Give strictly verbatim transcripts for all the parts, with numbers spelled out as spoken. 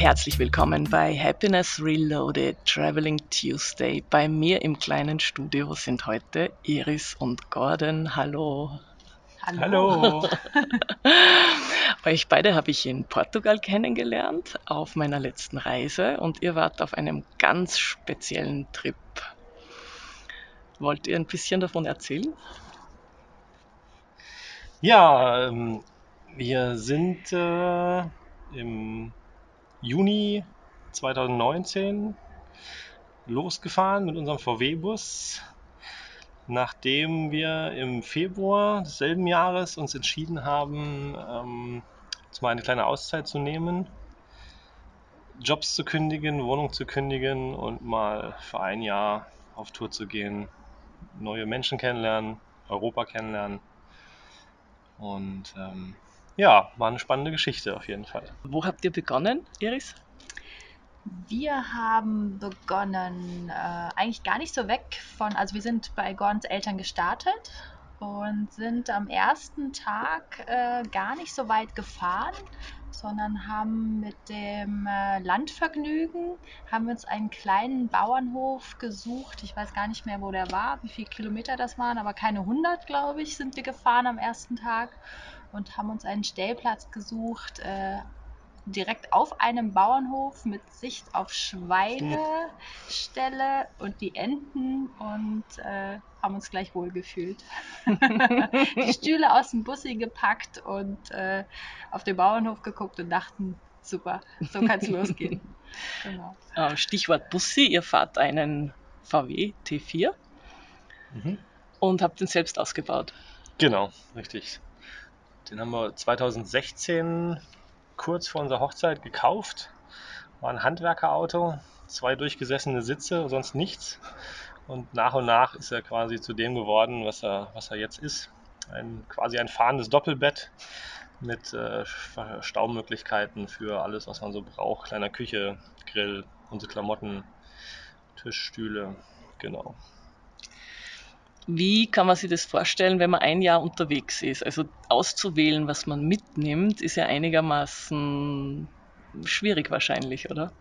Herzlich willkommen bei Happiness Reloaded, Traveling Tuesday. Bei mir im kleinen Studio sind heute Iris und Gordon. Hallo. Hallo. Hallo. Euch beide habe ich in Portugal kennengelernt, auf meiner letzten Reise. Und ihr wart auf einem ganz speziellen Trip. Wollt ihr ein bisschen davon erzählen? Ja, wir sind äh, im Juni zweitausendneunzehn losgefahren mit unserem V W-Bus, nachdem wir im Februar desselben Jahres uns entschieden haben, ähm, uns mal eine kleine Auszeit zu nehmen, Jobs zu kündigen, Wohnung zu kündigen und mal für ein Jahr auf Tour zu gehen, neue Menschen kennenlernen, Europa kennenlernen und ähm, ja, war eine spannende Geschichte auf jeden Fall. Wo habt ihr begonnen, Iris? Wir haben begonnen, äh, eigentlich gar nicht so weg von, also wir sind bei Gordons Eltern gestartet und sind am ersten Tag äh, gar nicht so weit gefahren, sondern haben mit dem äh, Landvergnügen, haben uns einen kleinen Bauernhof gesucht. Ich weiß gar nicht mehr, wo der war, wie viele Kilometer das waren, aber keine hundert, glaube ich, sind wir gefahren am ersten Tag. Und haben uns einen Stellplatz gesucht, äh, direkt auf einem Bauernhof mit Sicht auf Schweineställe und die Enten und äh, haben uns gleich wohlgefühlt. Die Stühle aus dem Bussi gepackt und äh, auf den Bauernhof geguckt und dachten, super, so kann es losgehen. Genau. Stichwort Bussi, ihr fahrt einen V W T vier mhm. und habt den selbst ausgebaut. Genau, richtig. Den haben wir zweitausendsechzehn kurz vor unserer Hochzeit gekauft. War ein Handwerkerauto, zwei durchgesessene Sitze, sonst nichts. Und nach und nach ist er quasi zu dem geworden, was er, was er jetzt ist. Ein, quasi ein fahrendes Doppelbett mit äh, Staumöglichkeiten für alles, was man so braucht. Kleiner Küche, Grill, unsere Klamotten, Tischstühle, genau. Wie kann man sich das vorstellen, wenn man ein Jahr unterwegs ist? Also auszuwählen, was man mitnimmt, ist ja einigermaßen schwierig wahrscheinlich, oder?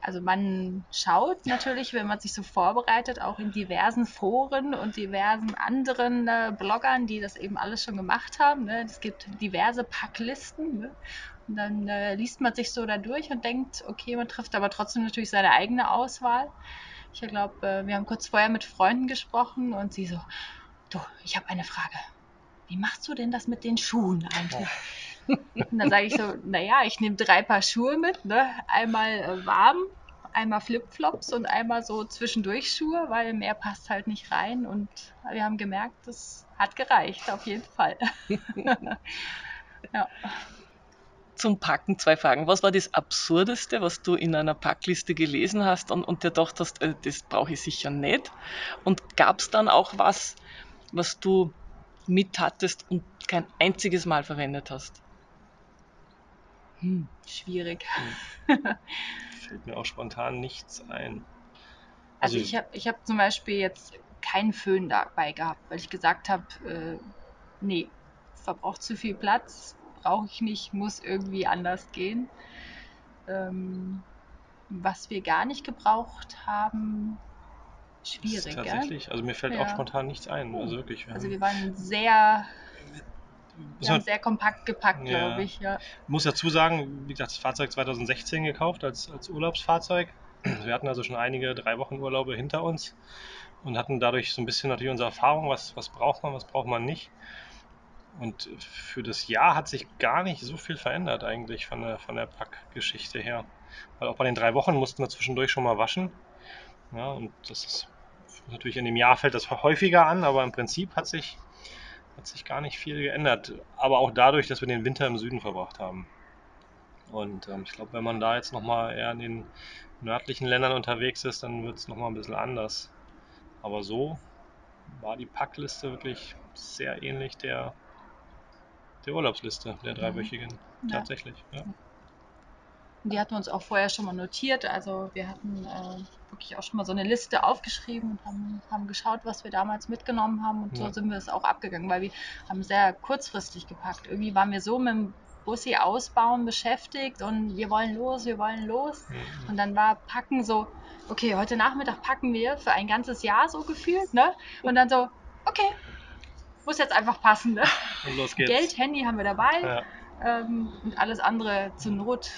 Also man schaut natürlich, wenn man sich so vorbereitet, auch in diversen Foren und diversen anderen äh, Bloggern, die das eben alles schon gemacht haben. Ne? Es gibt diverse Packlisten, ne? Und dann äh, liest man sich so da durch und denkt, okay, man trifft aber trotzdem natürlich seine eigene Auswahl. Ich glaube, wir haben kurz vorher mit Freunden gesprochen und sie so, du, ich habe eine Frage. Wie machst du denn das mit den Schuhen eigentlich? Und dann sage ich so, naja, ich nehme drei Paar Schuhe mit, ne? Einmal warm, einmal Flipflops und einmal so zwischendurch Schuhe, weil mehr passt halt nicht rein. Und wir haben gemerkt, das hat gereicht, auf jeden Fall. Ja. Zum Packen zwei Fragen. Was war das Absurdeste, was du in einer Packliste gelesen hast und, und dir gedacht hast, äh, das brauche ich sicher nicht? Und gab es dann auch was, was du mit hattest und kein einziges Mal verwendet hast? Hm. Schwierig. Hm. Fällt mir auch spontan nichts ein. Also, also ich habe ich hab zum Beispiel jetzt keinen Föhn dabei gehabt, weil ich gesagt habe, äh, nee, verbraucht zu viel Platz. Brauche ich nicht, muss irgendwie anders gehen. Ähm, was wir gar nicht gebraucht haben, schwierig. Ist tatsächlich, gell? Also mir fällt ja auch spontan nichts ein. Also wirklich. Wir also wir waren sehr, wir haben sehr kompakt gepackt, ja, glaube ich. Ja. Ich muss dazu sagen, wie gesagt, das Fahrzeug zweitausendsechzehn gekauft als, als Urlaubsfahrzeug. Wir hatten also schon einige drei Wochen Urlaube hinter uns und hatten dadurch so ein bisschen natürlich unsere Erfahrung, was, was braucht man, was braucht man nicht. Und für das Jahr hat sich gar nicht so viel verändert eigentlich von der, von der Packgeschichte her. Weil auch bei den drei Wochen mussten wir zwischendurch schon mal waschen. Ja, und das ist natürlich in dem Jahr fällt das häufiger an, aber im Prinzip hat sich, hat sich gar nicht viel geändert. Aber auch dadurch, dass wir den Winter im Süden verbracht haben. Und ähm, ich glaube, wenn man da jetzt nochmal eher in den nördlichen Ländern unterwegs ist, dann wird es nochmal ein bisschen anders. Aber so war die Packliste wirklich sehr ähnlich der Der Urlaubsliste, der dreiwöchigen, ja, tatsächlich. Ja. Die hatten wir uns auch vorher schon mal notiert. Also wir hatten äh, wirklich auch schon mal so eine Liste aufgeschrieben und haben, haben geschaut, was wir damals mitgenommen haben. Und so ja. sind wir es auch abgegangen, weil wir haben sehr kurzfristig gepackt. Irgendwie waren wir so mit dem Bussi ausbauen beschäftigt und wir wollen los, wir wollen los. Mhm. Und dann war Packen so, okay, heute Nachmittag packen wir für ein ganzes Jahr so gefühlt, ne? Und dann so, okay, muss jetzt einfach passen, ne? Und los geht's. Geld, Handy haben wir dabei, ja. ähm, und alles andere zur Not.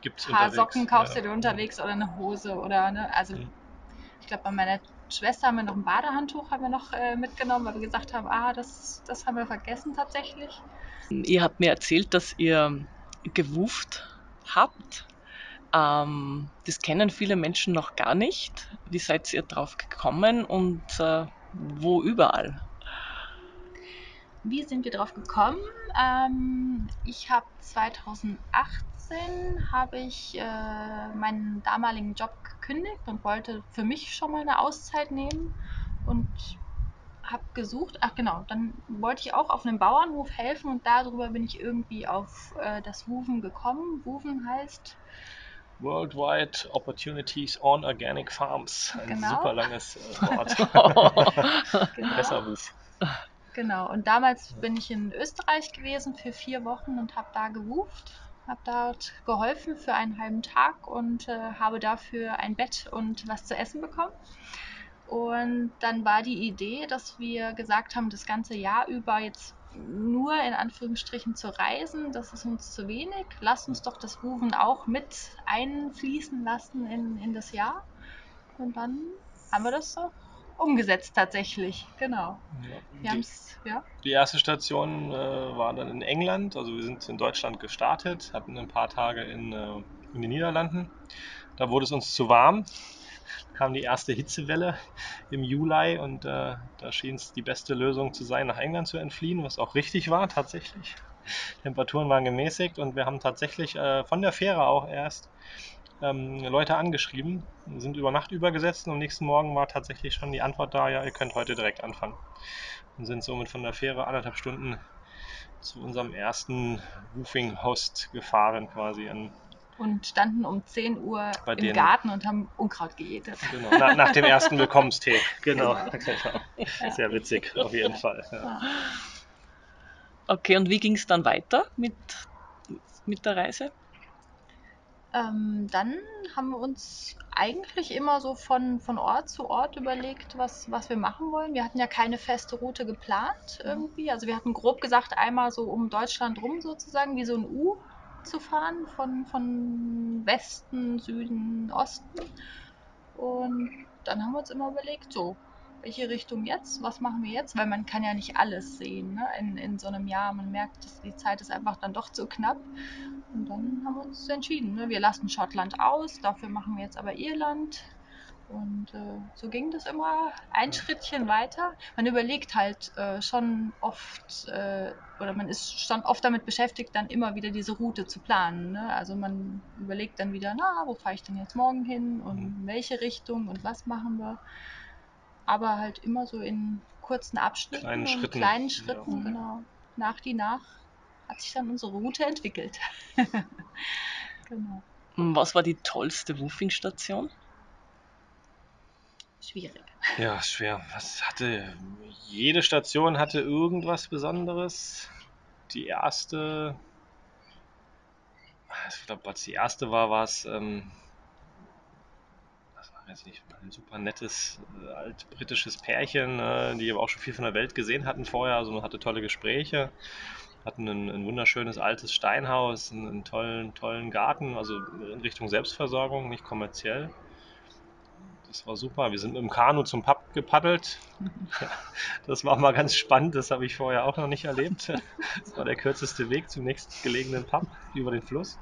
Gibt's ein paar unterwegs. Socken kaufst du ja. dir unterwegs oder eine Hose oder, ne? Also mhm. ich glaube, bei meiner Schwester haben wir noch ein Badehandtuch haben wir noch äh, mitgenommen, weil wir gesagt haben, ah, das, das haben wir vergessen tatsächlich. Ihr habt mir erzählt, dass ihr gewooft habt. Ähm, das kennen viele Menschen noch gar nicht. Wie seid ihr drauf gekommen und äh, wo überall? Wie sind wir drauf gekommen? Ähm, ich habe zweitausendachtzehn habe ich äh, meinen damaligen Job gekündigt und wollte für mich schon mal eine Auszeit nehmen und habe gesucht. Ach genau, dann wollte ich auch auf einem Bauernhof helfen und darüber bin ich irgendwie auf äh, das Woven gekommen. Woven heißt Worldwide Opportunities on Organic Farms. Ein genau. super langes Wort. Genau. Besser Wuf. Genau, und damals bin ich in Österreich gewesen für vier Wochen und habe da gewuft, habe dort geholfen für einen halben Tag und äh, habe dafür ein Bett und was zu essen bekommen. Und dann war die Idee, dass wir gesagt haben, das ganze Jahr über jetzt nur in Anführungsstrichen zu reisen, das ist uns zu wenig. Lasst uns doch das Woven auch mit einfließen lassen in, in das Jahr. Und dann haben wir das so umgesetzt tatsächlich, genau. Ja. Wir die, ja. die erste Station äh, war dann in England, also wir sind in Deutschland gestartet, hatten ein paar Tage in, äh, in den Niederlanden. Da wurde es uns zu warm, kam die erste Hitzewelle im Juli und äh, da schien es die beste Lösung zu sein, nach England zu entfliehen, was auch richtig war tatsächlich. Temperaturen waren gemäßigt und wir haben tatsächlich äh, von der Fähre auch erst Leute angeschrieben, sind über Nacht übergesetzt und am nächsten Morgen war tatsächlich schon die Antwort da, ja, ihr könnt heute direkt anfangen. Und sind somit von der Fähre anderthalb Stunden zu unserem ersten Roofing-Host gefahren quasi. An und standen um zehn Uhr bei im denen. Garten und haben Unkraut gejätet. Genau, Na, nach dem ersten Willkommenstee. Genau, genau. Ja. Sehr witzig, auf jeden Fall. Ja. Okay, und wie ging es dann weiter mit, mit der Reise? Ähm, dann haben wir uns eigentlich immer so von, von Ort zu Ort überlegt, was, was wir machen wollen. Wir hatten ja keine feste Route geplant irgendwie. Also wir hatten grob gesagt, einmal so um Deutschland rum sozusagen, wie so ein U zu fahren, von, von Westen, Süden, Osten. Und dann haben wir uns immer überlegt, so, welche Richtung jetzt, was machen wir jetzt? Weil man kann ja nicht alles sehen, ne? in, in so einem Jahr. Man merkt, dass die Zeit ist einfach dann doch zu knapp. Und dann haben wir uns entschieden, ne? Wir lassen Schottland aus, dafür machen wir jetzt aber Irland. Und äh, so ging das immer ein Schrittchen weiter. Man überlegt halt äh, schon oft, äh, oder man ist schon oft damit beschäftigt, dann immer wieder diese Route zu planen. Ne? Also man überlegt dann wieder, na, wo fahre ich denn jetzt morgen hin und in welche Richtung und was machen wir. Aber halt immer so in kurzen Abschnitten, kleinen und Schritten. kleinen Schritten, ja. Genau. Nach die nach hat sich dann unsere Route entwickelt. Genau. Was war die tollste Woofing-Station? Schwierig. Ja, schwer. Was hatte, jede Station hatte irgendwas Besonderes. Die erste, ich glaube, als die erste war, war es... Ähm, weiß nicht, ein super nettes, äh, altbritisches Pärchen, äh, die aber auch schon viel von der Welt gesehen hatten vorher, also man hatte tolle Gespräche, hatten ein, ein wunderschönes altes Steinhaus, einen, einen tollen, tollen Garten, also in Richtung Selbstversorgung, nicht kommerziell. Das war super, wir sind mit dem Kanu zum Pub gepaddelt, das war mal ganz spannend, das habe ich vorher auch noch nicht erlebt. Das war der kürzeste Weg zum nächstgelegenen Pub über den Fluss.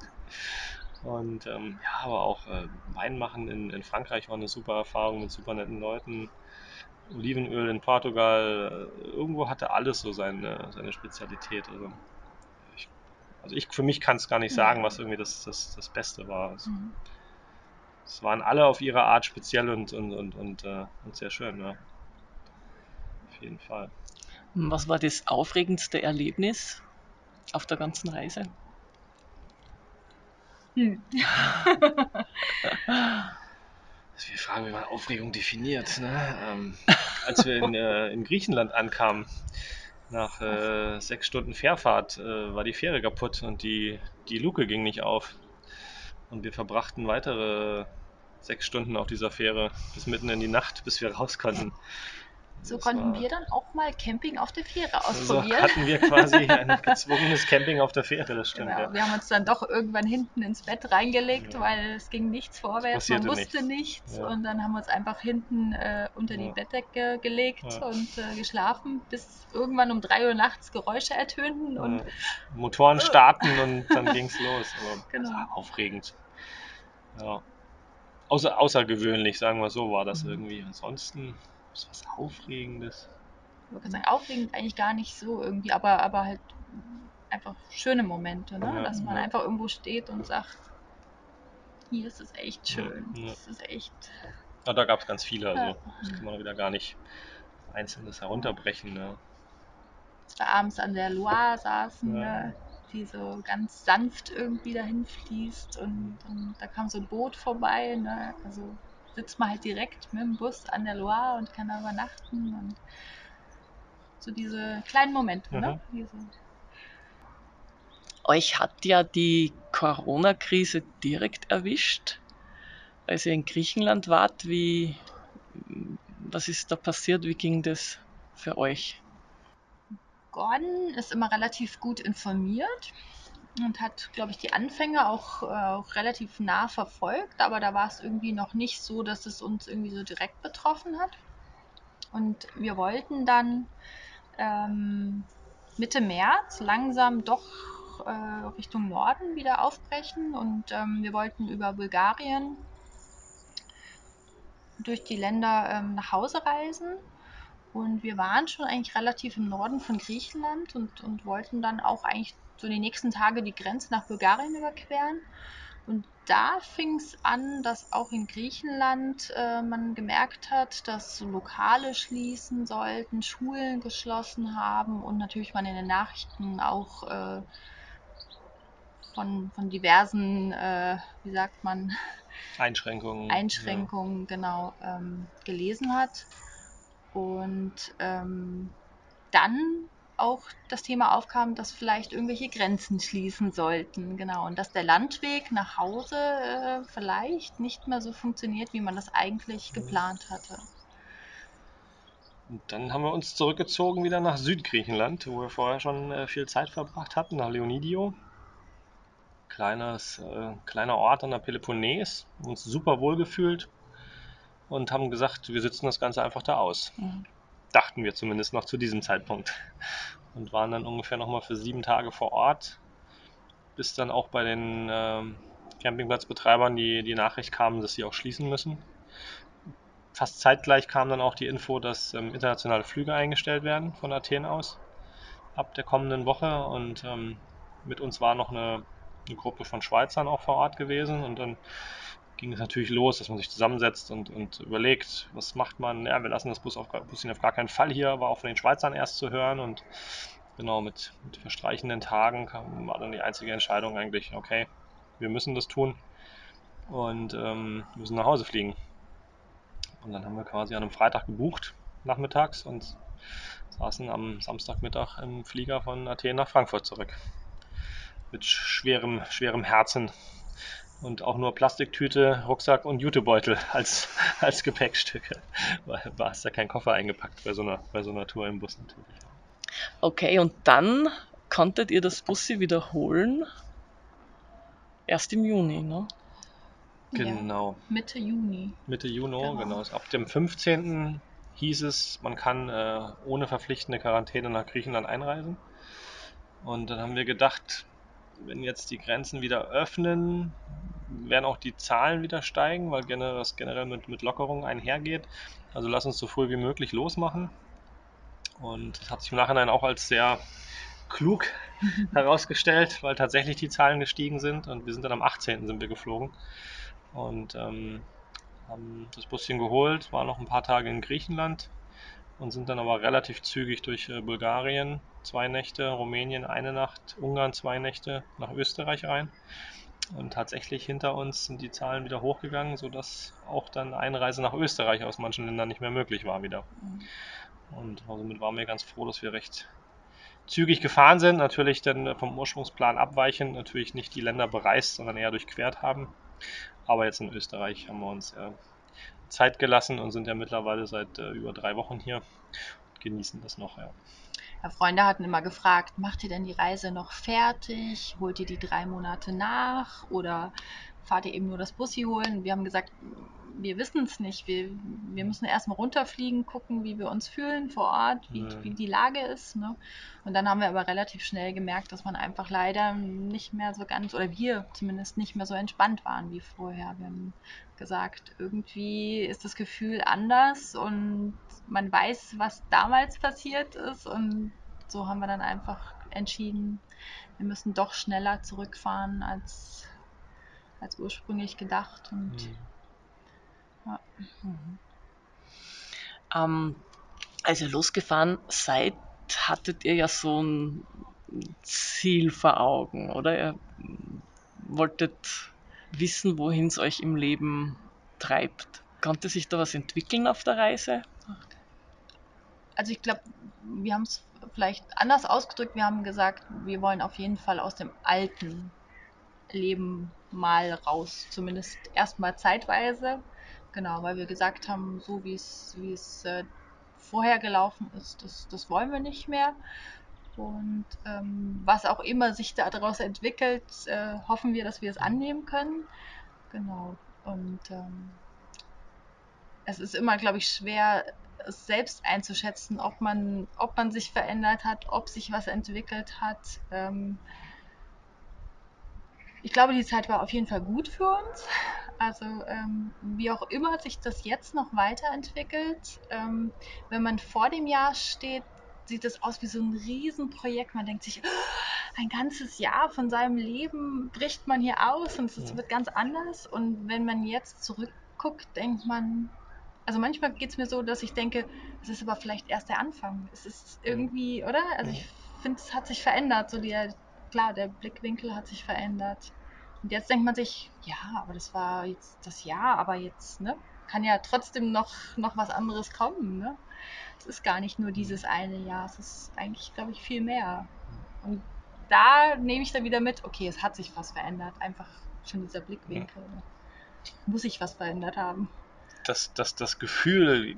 Und ähm, ja, aber auch äh, Wein machen in, in Frankreich war eine super Erfahrung mit super netten Leuten. Olivenöl in Portugal, äh, irgendwo hatte alles so seine, seine Spezialität. Also ich, also ich für mich kann es gar nicht sagen, was irgendwie das, das, das Beste war. Es, mhm. es waren alle auf ihre Art speziell und, und, und, und, äh, und sehr schön, ja. Auf jeden Fall. Was war das aufregendste Erlebnis auf der ganzen Reise? Hm. Das ist die Frage, wie man Aufregung definiert. Ne? Ähm, als wir in, äh, in Griechenland ankamen, Nach äh, sechs Stunden Fährfahrt äh, war die Fähre kaputt und die, die Luke ging nicht auf. Und wir verbrachten weitere sechs Stunden auf dieser Fähre, bis mitten in die Nacht, bis wir raus konnten. So das konnten war, wir dann auch mal Camping auf der Fähre ausprobieren. So hatten wir quasi ein gezwungenes Camping auf der Fähre, das stimmt. Genau, ja. Wir haben uns dann doch irgendwann hinten ins Bett reingelegt, ja. Weil es ging nichts vorwärts, man wusste nichts. nichts. Ja. Und dann haben wir uns einfach hinten äh, unter die ja. Bettdecke gelegt ja. und äh, geschlafen, bis irgendwann um drei Uhr nachts Geräusche ertönten. Ja. Und Motoren starten und dann ging es los. Aber genau. Das war aufregend. Ja. Außer, außergewöhnlich, sagen wir so, war das mhm. irgendwie. Ansonsten... So was Aufregendes. Man kann sagen, aufregend eigentlich gar nicht so irgendwie, aber, aber halt einfach schöne Momente, ne? Ja, dass man ja. einfach irgendwo steht und sagt, hier ist es echt schön. Ja, ja. Das ist echt. Ja, da gab es ganz viele, also ja. das kann man wieder gar nicht einzelnes herunterbrechen. Ne? Dass wir abends an der Loire saßen, ja. ne? die so ganz sanft irgendwie dahin fließt und, und da kam so ein Boot vorbei, ne? Also sitzt man halt direkt mit dem Bus an der Loire und kann da übernachten und so diese kleinen Momente. Mhm. Ne? Diese. Euch hat ja die Corona-Krise direkt erwischt, als ihr in Griechenland wart. Wie, was ist da passiert? Wie ging das für euch? Gordon ist immer relativ gut informiert. Und hat, glaube ich, die Anfänge auch, äh, auch relativ nah verfolgt, aber da war es irgendwie noch nicht so, dass es uns irgendwie so direkt betroffen hat. Und wir wollten dann ähm, Mitte März langsam doch äh, Richtung Norden wieder aufbrechen und ähm, wir wollten über Bulgarien durch die Länder ähm, nach Hause reisen. Und wir waren schon eigentlich relativ im Norden von Griechenland und, und wollten dann auch eigentlich so die nächsten Tage die Grenze nach Bulgarien überqueren. Und da fing es an, dass auch in Griechenland äh, man gemerkt hat, dass so Lokale schließen sollten, Schulen geschlossen haben und natürlich man in den Nachrichten auch äh, von, von diversen, äh, wie sagt man? Einschränkungen. Einschränkungen, ja. genau, ähm, gelesen hat. Und ähm, dann auch das Thema aufkam, dass vielleicht irgendwelche Grenzen schließen sollten, genau, und dass der Landweg nach Hause äh, vielleicht nicht mehr so funktioniert, wie man das eigentlich geplant hatte. Und dann haben wir uns zurückgezogen wieder nach Südgriechenland, wo wir vorher schon äh, viel Zeit verbracht hatten, nach Leonidio. Kleines, äh, kleiner Ort an der Peloponnese, uns super wohl gefühlt. Und haben gesagt, wir sitzen das Ganze einfach da aus. Mhm. Dachten wir zumindest noch zu diesem Zeitpunkt. Und waren dann ungefähr nochmal für sieben Tage vor Ort, bis dann auch bei den äh, Campingplatzbetreibern die, die Nachricht kam, dass sie auch schließen müssen. Fast zeitgleich kam dann auch die Info, dass ähm, internationale Flüge eingestellt werden von Athen aus ab der kommenden Woche. Und ähm, mit uns war noch eine, eine Gruppe von Schweizern auch vor Ort gewesen und dann ging es natürlich los, dass man sich zusammensetzt und, und überlegt, was macht man. Ja, wir lassen das Bus auf, Buschen auf gar keinen Fall hier, war auch von den Schweizern erst zu hören. Und genau, mit, mit verstreichenden Tagen kam, war dann die einzige Entscheidung eigentlich, okay, wir müssen das tun und ähm, müssen nach Hause fliegen. Und dann haben wir quasi an einem Freitag gebucht, nachmittags, und saßen am Samstagmittag im Flieger von Athen nach Frankfurt zurück. Mit schwerem, schwerem Herzen. Und auch nur Plastiktüte, Rucksack und Jutebeutel als, als Gepäckstücke. Weil war es ja kein Koffer eingepackt bei so, einer, bei so einer Tour im Bus natürlich. Okay, und dann konntet ihr das Bussi wiederholen? Erst im Juni, ne? Genau. Ja, Mitte Juni. Mitte Juni, genau. genau. Ab dem fünfzehnten hieß es, man kann äh, ohne verpflichtende Quarantäne nach Griechenland einreisen. Und dann haben wir gedacht, wenn jetzt die Grenzen wieder öffnen, werden auch die Zahlen wieder steigen, weil das generell mit, mit Lockerungen einhergeht. Also lass uns so früh wie möglich losmachen. Und das hat sich im Nachhinein auch als sehr klug herausgestellt, weil tatsächlich die Zahlen gestiegen sind. Und wir sind dann am achtzehnten sind wir geflogen und ähm, haben das Buschen geholt, waren noch ein paar Tage in Griechenland und sind dann aber relativ zügig durch äh, Bulgarien zwei Nächte, Rumänien eine Nacht, Ungarn zwei Nächte, nach Österreich rein. Und tatsächlich hinter uns sind die Zahlen wieder hochgegangen, sodass auch dann Einreise nach Österreich aus manchen Ländern nicht mehr möglich war wieder. Und somit waren wir ganz froh, dass wir recht zügig gefahren sind, natürlich dann vom Ursprungsplan abweichend, natürlich nicht die Länder bereist, sondern eher durchquert haben. Aber jetzt in Österreich haben wir uns äh, Zeit gelassen und sind ja mittlerweile seit äh, über drei Wochen hier und genießen das noch. Ja. Ja, Freunde hatten immer gefragt, macht ihr denn die Reise noch fertig? Holt ihr die drei Monate nach? Oder fahrt ihr eben nur das Bussi holen? Wir haben gesagt, wir wissen es nicht. Wir, wir müssen erstmal runterfliegen, gucken, wie wir uns fühlen vor Ort, wie, wie die Lage ist. Ne? Und dann haben wir aber relativ schnell gemerkt, dass man einfach leider nicht mehr so ganz, oder wir zumindest nicht mehr so entspannt waren wie vorher. Wir haben gesagt, irgendwie ist das Gefühl anders und man weiß, was damals passiert ist. Und so haben wir dann einfach entschieden, wir müssen doch schneller zurückfahren als, als ursprünglich gedacht. Und mhm. Ja. Mhm. Ähm, als ihr losgefahren seid, hattet ihr ja so ein Ziel vor Augen, oder? Ihr wolltet wissen, wohin es euch im Leben treibt. Konnte sich da was entwickeln auf der Reise? Also ich glaube, wir haben es vielleicht anders ausgedrückt. Wir haben gesagt, wir wollen auf jeden Fall aus dem alten Leben mal raus, zumindest erstmal zeitweise. Genau, weil wir gesagt haben, so wie es wie es äh, vorher gelaufen ist, das, das wollen wir nicht mehr. Und ähm, was auch immer sich daraus entwickelt, äh, hoffen wir, dass wir es annehmen können. Genau. Und ähm, es ist immer, glaube ich, schwer, es selbst einzuschätzen, ob man, ob man sich verändert hat, ob sich was entwickelt hat. Ähm, ich glaube, die Zeit war auf jeden Fall gut für uns. Also ähm, wie auch immer hat sich das jetzt noch weiterentwickelt. Ähm, wenn man vor dem Jahr steht, sieht das aus wie so ein Riesenprojekt. Man denkt sich, oh, ein ganzes Jahr von seinem Leben bricht man hier aus und es wird ganz anders. Und wenn man jetzt zurückguckt, denkt man, also manchmal geht es mir so, dass ich denke, es ist aber vielleicht erst der Anfang. Es ist irgendwie, oder? Also ich finde, es hat sich verändert. So der, klar, der Blickwinkel hat sich verändert. Und jetzt denkt man sich, ja, aber das war jetzt das Jahr, aber jetzt ne, kann ja trotzdem noch, noch was anderes kommen. Ne? Es ist gar nicht nur dieses eine Jahr, es ist eigentlich, glaube ich, viel mehr. Und da nehme ich dann wieder mit, okay, es hat sich was verändert, einfach schon dieser Blickwinkel. Mhm. Muss ich was verändert haben. Das, das, das Gefühl,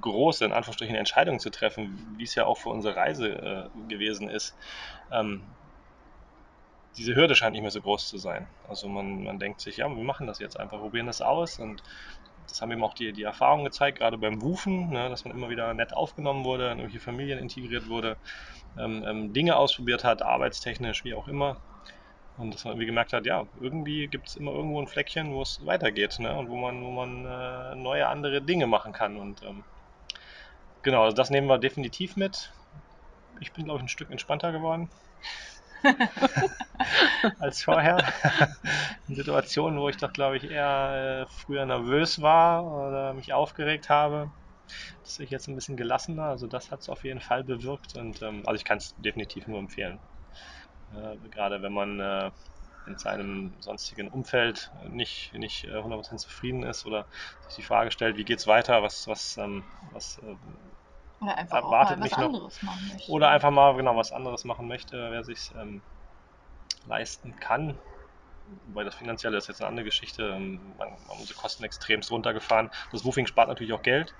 große, in Anführungsstrichen, Entscheidungen zu treffen, wie es ja auch für unsere Reise äh, gewesen ist, ähm, diese Hürde scheint nicht mehr so groß zu sein. Also man, man denkt sich, ja, wir machen das jetzt einfach, probieren das aus. Und das haben eben auch die, die Erfahrungen gezeigt, gerade beim Wufen, ne, dass man immer wieder nett aufgenommen wurde, in irgendwelche Familien integriert wurde, ähm, ähm, Dinge ausprobiert hat, arbeitstechnisch, wie auch immer. Und dass man irgendwie gemerkt hat, ja, irgendwie gibt es immer irgendwo ein Fleckchen, wo es weitergeht, ne, und wo man, wo man äh, neue, andere Dinge machen kann. Und ähm, genau, also das nehmen wir definitiv mit. Ich bin, glaube ich, ein Stück entspannter geworden. als vorher. In Situationen, wo ich doch, glaube ich, eher äh, früher nervös war oder mich aufgeregt habe, das sehe ich jetzt ein bisschen gelassener. Also das hat es auf jeden Fall bewirkt. Und ähm, also ich kann es definitiv nur empfehlen. Äh, gerade wenn man äh, in seinem sonstigen Umfeld nicht, nicht äh, hundert Prozent zufrieden ist oder sich die Frage stellt, wie geht's weiter, was, was, ähm, was äh, Oder einfach erwartet mal was mich anderes noch, machen möchte. Oder einfach mal genau was anderes machen möchte, wer sich ähm, leisten kann. Wobei das Finanzielle ist jetzt eine andere Geschichte. Man hat unsere Kosten extremst runtergefahren. Das Woofing spart natürlich auch Geld,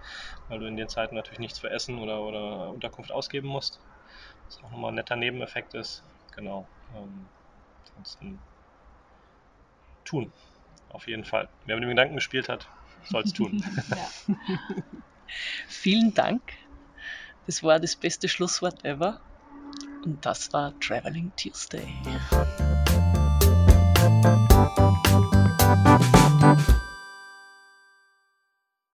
weil du in den Zeiten natürlich nichts für Essen oder, oder Unterkunft ausgeben musst. Was auch nochmal ein netter Nebeneffekt ist. Genau. Ähm, ansonsten tun. Auf jeden Fall. Wer mit dem Gedanken gespielt hat, soll es tun. Vielen Dank. Das war das beste Schlusswort ever. Und das war Traveling Tuesday.